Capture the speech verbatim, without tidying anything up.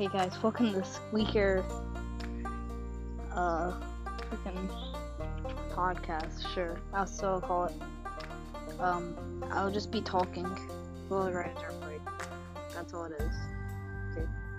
Hey guys, welcome to the Squeaker, uh, freaking podcast, sure, that's what I'll call it. Um, I'll just be talking, we'll write our break, that's all it is, okay.